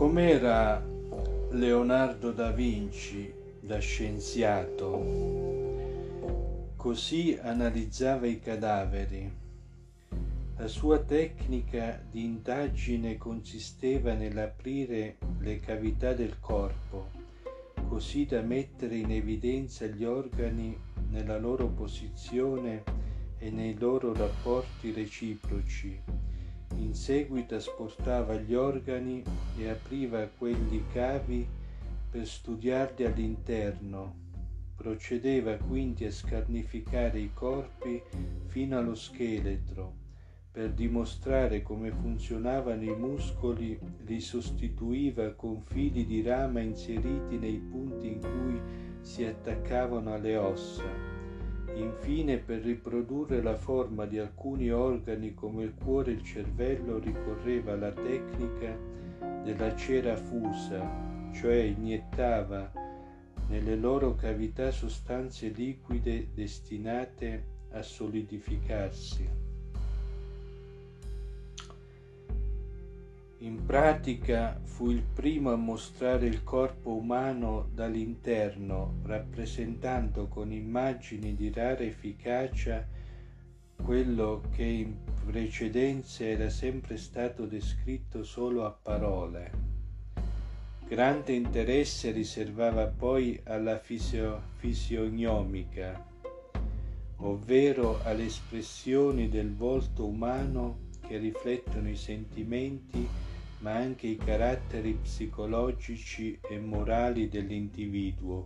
Com'era Leonardo da Vinci da scienziato? Così analizzava i cadaveri. La sua tecnica di indagine consisteva nell'aprire le cavità del corpo, così da mettere in evidenza gli organi nella loro posizione e nei loro rapporti reciproci. In seguito spostava gli organi e apriva quelli cavi per studiarli all'interno. Procedeva quindi a scarnificare i corpi fino allo scheletro, per dimostrare come funzionavano i muscoli. Li sostituiva con fili di rama inseriti nei punti in cui si attaccavano alle ossa. Infine, per riprodurre la forma di alcuni organi come il cuore e il cervello, ricorreva alla tecnica della cera fusa, cioè iniettava nelle loro cavità sostanze liquide destinate a solidificarsi. In pratica fu il primo a mostrare il corpo umano dall'interno, rappresentando con immagini di rara efficacia quello che in precedenza era sempre stato descritto solo a parole. Grande interesse riservava poi alla fisionomica, ovvero alle espressioni del volto umano che riflettono i sentimenti ma anche i caratteri psicologici e morali dell'individuo.